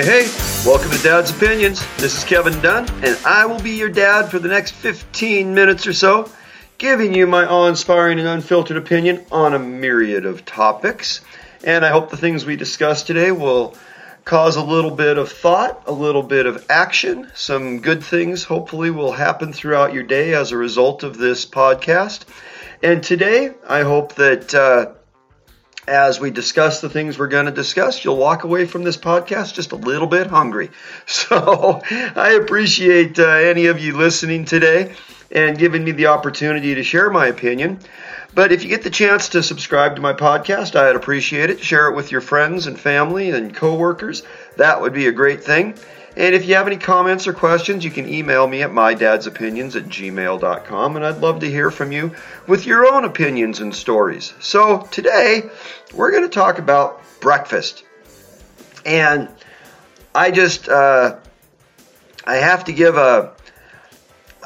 Hey, welcome to Dad's Opinions. This is Kevin Dunn, and I will be your dad for the next 15 minutes or so, giving you my awe-inspiring and unfiltered opinion on a myriad of topics. And I hope the things we discuss today will cause a little bit of thought, a little bit of action. Some good things hopefully will happen throughout your day as a result of this podcast. And today, I hope that as we discuss the things we're going to discuss, you'll walk away from this podcast just a little bit hungry. So I appreciate any of you listening today and giving me the opportunity to share my opinion. But if you get the chance to subscribe to my podcast, I'd appreciate it. Share it with your friends and family and coworkers. That would be a great thing. And if you have any comments or questions, you can email me at mydadsopinions@gmail.com, and I'd love to hear from you with your own opinions and stories. So today, we're going to talk about breakfast. And I just, I have to give a,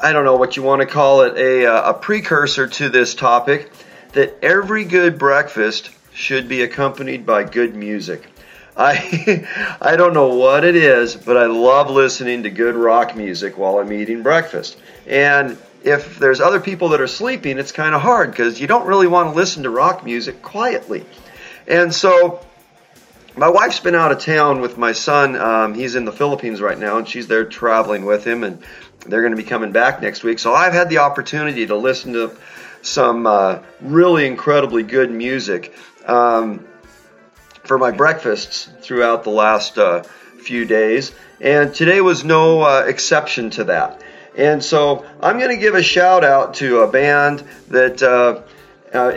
I don't know what you want to call it, a precursor to this topic, that every good breakfast should be accompanied by good music. I don't know what it is, but I love listening to good rock music while I'm eating breakfast. And if there's other people that are sleeping, it's kind of hard because you don't really want to listen to rock music quietly. And so my wife's been out of town with my son. He's in the Philippines right now, and she's there traveling with him, and they're going to be coming back next week. So I've had the opportunity to listen to some really incredibly good music for my breakfasts throughout the last few days, and today was no exception to that. And so I'm going to give a shout out to a band that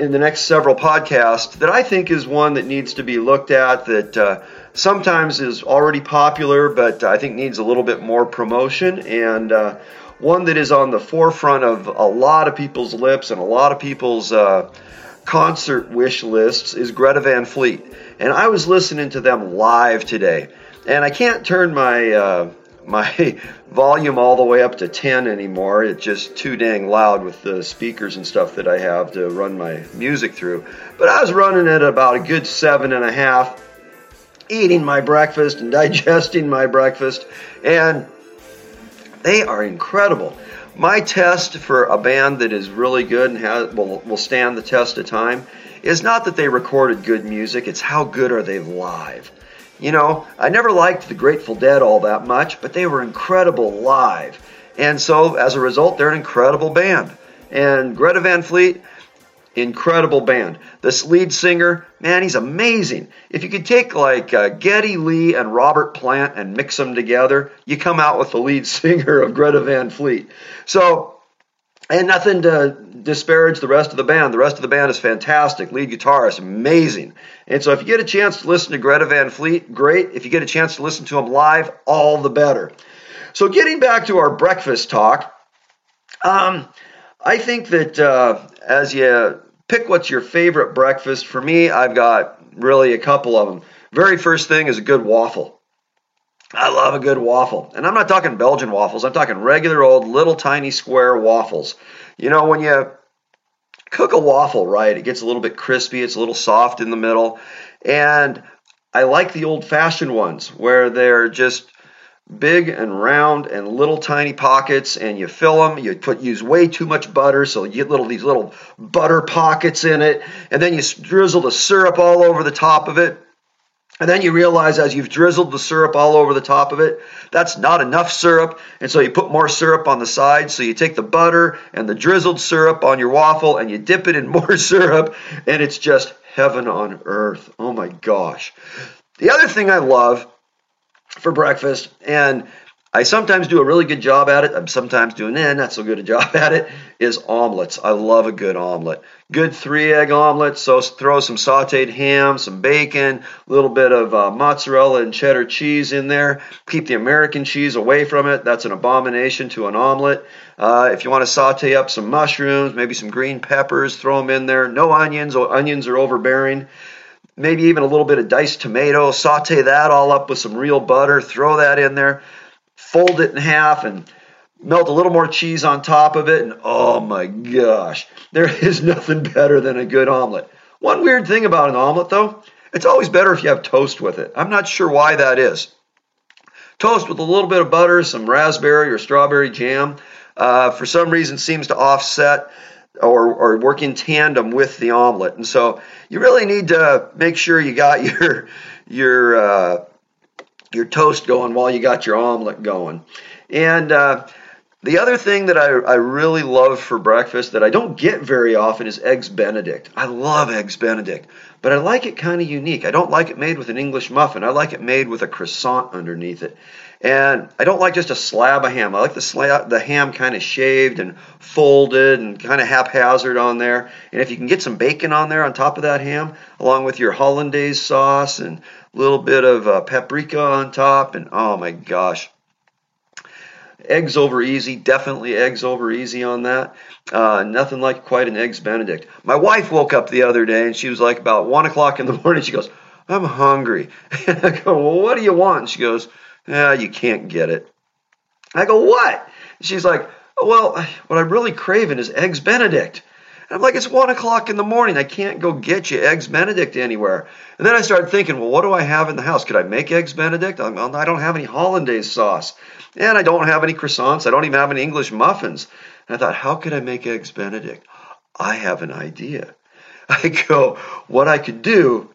in the next several podcasts that I think is one that needs to be looked at, that sometimes is already popular but I think needs a little bit more promotion, and one that is on the forefront of a lot of people's lips and a lot of people's concert wish lists is Greta Van Fleet. And I was listening to them live today, and I can't turn my my volume all the way up to 10 anymore. It's just too dang loud with the speakers and stuff that I have to run my music through. But I was running at about a good 7.5, eating my breakfast and digesting my breakfast, and they are incredible. My test for a band that is really good and will stand the test of time is not that they recorded good music, it's how good are they live. You know, I never liked the Grateful Dead all that much, but they were incredible live. And so, as a result, they're an incredible band. And Greta Van Fleet, incredible band. This lead singer, man, he's amazing. If you could take like Geddy Lee and Robert Plant and mix them together, you come out with the lead singer of Greta Van Fleet. So, and nothing to disparage the rest of the band. The rest of the band is fantastic. Lead guitarist, amazing. And so if you get a chance to listen to Greta Van Fleet, great. If you get a chance to listen to them live, all the better. So getting back to our breakfast talk, I think that as you pick what's your favorite breakfast, for me, I've got really a couple of them. Very first thing is a good waffle. I love a good waffle. And I'm not talking Belgian waffles. I'm talking regular old little tiny square waffles. You know, when you cook a waffle, right, it gets a little bit crispy. It's a little soft in the middle. And I like the old-fashioned ones where they're just big and round and little tiny pockets, and you fill them. You use way too much butter, so you get these little butter pockets in it, and then you drizzle the syrup all over the top of it. And then you realize as you've drizzled the syrup all over the top of it, that's not enough syrup, and so you put more syrup on the side. So you take the butter and the drizzled syrup on your waffle, and you dip it in more syrup, and it's just heaven on earth. Oh my gosh. The other thing I love for breakfast, and I sometimes do a really good job at it, I'm sometimes doing not so good a job at it, is omelets. I love a good omelet. Good 3-egg omelet, so throw some sauteed ham, some bacon, a little bit of mozzarella and cheddar cheese in there. Keep the American cheese away from it. That's an abomination to an omelet. If you want to saute up some mushrooms, maybe some green peppers, throw them in there. No onions. Onions are overbearing. Maybe even a little bit of diced tomato. Saute that all up with some real butter. Throw that in there. Fold it in half and melt a little more cheese on top of it, and oh my gosh, there is nothing better than a good omelet. One weird thing about an omelet, though, it's always better if you have toast with it. I'm not sure why that is. Toast with a little bit of butter, some raspberry or strawberry jam, for some reason seems to offset or work in tandem with the omelet. And so you really need to make sure you got your toast going while you got your omelet going. And the other thing that I really love for breakfast that I don't get very often is Eggs Benedict. I love Eggs Benedict, but I like it kind of unique. I don't like it made with an English muffin. I like it made with a croissant underneath it. And I don't like just a slab of ham. I like the ham kind of shaved and folded and kind of haphazard on there. And if you can get some bacon on there on top of that ham, along with your hollandaise sauce and a little bit of paprika on top, and oh my gosh. Eggs over easy, definitely eggs over easy on that. Nothing like quite an Eggs Benedict. My wife woke up the other day and she was like about 1 o'clock in the morning. She goes, I'm hungry. And I go, well, what do you want? And she goes, yeah, you can't get it. I go, what? And she's like, well, what I'm really craving is Eggs Benedict. And I'm like, it's 1 o'clock in the morning. I can't go get you Eggs Benedict anywhere. And then I started thinking, well, what do I have in the house? Could I make Eggs Benedict? I don't have any hollandaise sauce. And I don't have any croissants. I don't even have any English muffins. And I thought, how could I make Eggs Benedict? I have an idea. I go, what I could do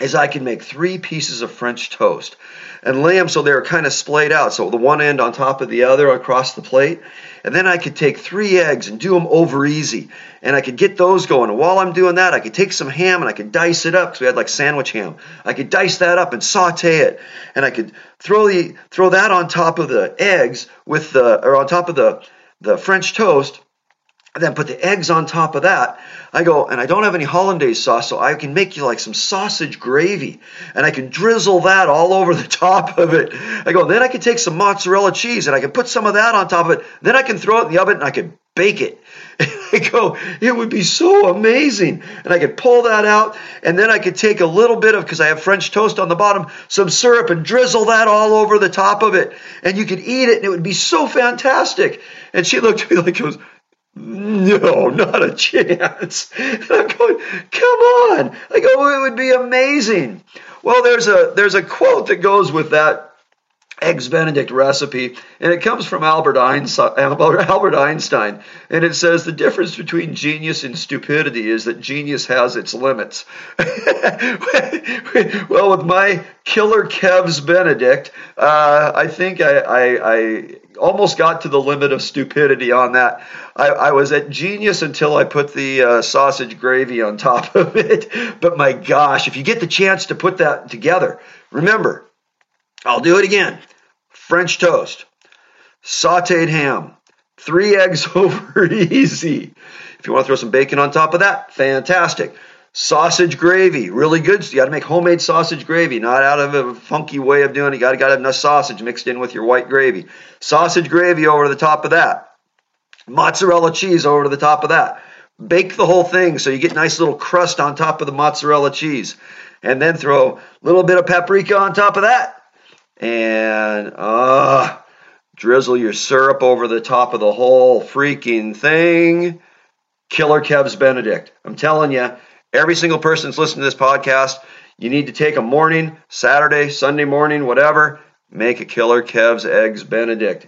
is I could make 3 pieces of French toast and lay them so they're kind of splayed out. So the one end on top of the other across the plate. And then I could take 3 eggs and do them over easy. And I could get those going. And while I'm doing that, I could take some ham and I could dice it up, because we had like sandwich ham. I could dice that up and saute it. And I could throw that on top of the eggs with the, or on top of the French toast. And then put the eggs on top of that. I go, and I don't have any hollandaise sauce, so I can make you like some sausage gravy. And I can drizzle that all over the top of it. I go, then I can take some mozzarella cheese, and I can put some of that on top of it. Then I can throw it in the oven, and I can bake it. And I go, it would be so amazing. And I could pull that out, and then I could take a little bit of, because I have French toast on the bottom, some syrup and drizzle that all over the top of it. And you could eat it, and it would be so fantastic. And she looked at me like, it was, no, not a chance. And I'm going, come on. I go, it would be amazing. Well, there's a quote that goes with that Eggs Benedict recipe, and it comes from Albert Einstein, and it says, the difference between genius and stupidity is that genius has its limits. Well, with my killer Kev's Benedict, I think I almost got to the limit of stupidity on that. I was at genius until I put the sausage gravy on top of it. But my gosh, if you get the chance to put that together, remember, I'll do it again. French toast, sauteed ham, 3 eggs over easy. If you want to throw some bacon on top of that, fantastic. Sausage gravy, really good. So you got to make homemade sausage gravy, not out of a funky way of doing it. You got to have enough sausage mixed in with your white gravy. Sausage gravy over the top of that. Mozzarella cheese over the top of that. Bake the whole thing so you get nice little crust on top of the mozzarella cheese. And then throw a little bit of paprika on top of that. And drizzle your syrup over the top of the whole freaking thing. Killer Kev's Benedict. I'm telling you. Every single person that's listening to this podcast, you need to take a morning, Saturday, Sunday morning, whatever, make a killer Kev's Eggs Benedict.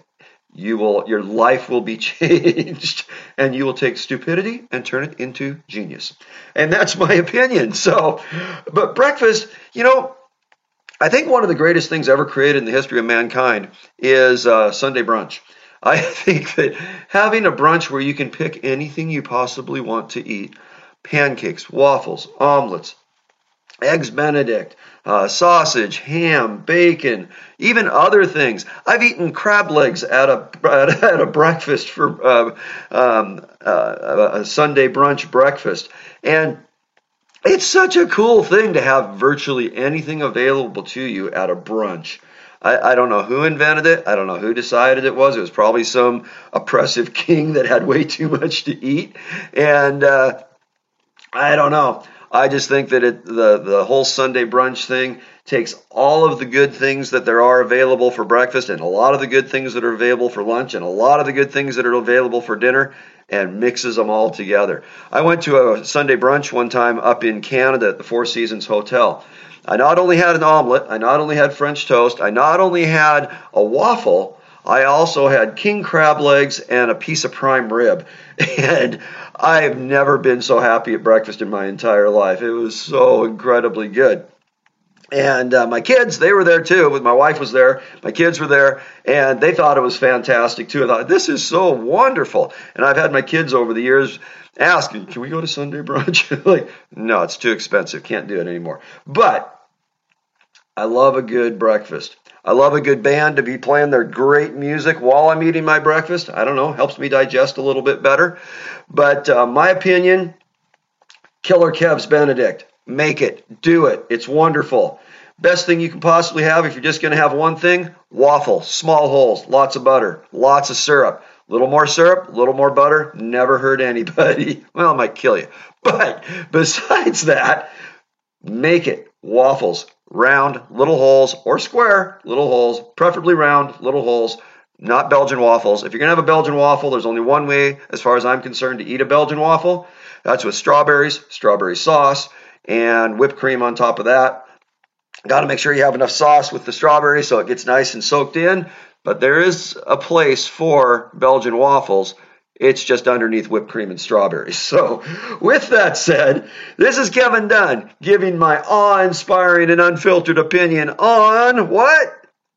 Your life will be changed, and you will take stupidity and turn it into genius. And that's my opinion. So, but breakfast, I think one of the greatest things ever created in the history of mankind is Sunday brunch. I think that having a brunch where you can pick anything you possibly want to eat, pancakes, waffles, omelets, Eggs Benedict, sausage, ham, bacon, even other things. I've eaten crab legs at a breakfast for a Sunday brunch breakfast. And it's such a cool thing to have virtually anything available to you at a brunch. I don't know who invented it. I don't know who decided it was. It was probably some oppressive king that had way too much to eat. And I don't know. I just think that the whole Sunday brunch thing takes all of the good things that there are available for breakfast and a lot of the good things that are available for lunch and a lot of the good things that are available for dinner and mixes them all together. I went to a Sunday brunch one time up in Canada at the Four Seasons Hotel. I not only had an omelet, I not only had French toast, I not only had a waffle, I also had king crab legs and a piece of prime rib. And I have never been so happy at breakfast in my entire life. It was so incredibly good. And my kids, they were there too. My wife was there. My kids were there. And they thought it was fantastic too. I thought, this is so wonderful. And I've had my kids over the years ask, can we go to Sunday brunch? Like, no, it's too expensive. Can't do it anymore. But I love a good breakfast. I love a good band to be playing their great music while I'm eating my breakfast. I don't know, helps me digest a little bit better. But my opinion, Killer Kev's Benedict. Make it. Do it. It's wonderful. Best thing you can possibly have if you're just going to have one thing, waffle, small holes, lots of butter, lots of syrup. A little more syrup, a little more butter, never hurt anybody. Well, it might kill you. But besides that, make it. Waffles, round, little holes, or square, little holes, preferably round, little holes, not Belgian waffles. If you're going to have a Belgian waffle, there's only one way, as far as I'm concerned, to eat a Belgian waffle. That's with strawberries, strawberry sauce, and whipped cream on top of that. Got to make sure you have enough sauce with the strawberry so it gets nice and soaked in. But there is a place for Belgian waffles. It's just underneath whipped cream and strawberries. So with that said, this is Kevin Dunn giving my awe-inspiring and unfiltered opinion on what?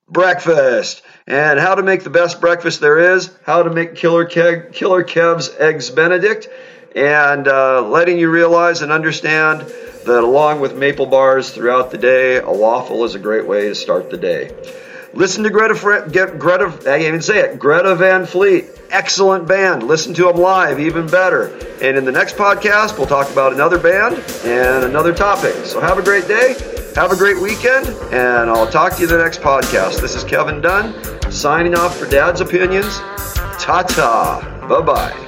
Breakfast. And how to make the best breakfast there is, how to make Killer Kev's Eggs Benedict, and letting you realize and understand that along with maple bars throughout the day, a waffle is a great way to start the day. Listen to Greta Van Fleet. Excellent band. Listen to them live, even better. And in the next podcast, we'll talk about another band and another topic. So have a great day, have a great weekend, and I'll talk to you in the next podcast. This is Kevin Dunn, signing off for Dad's Opinions. Ta-ta. Bye-bye.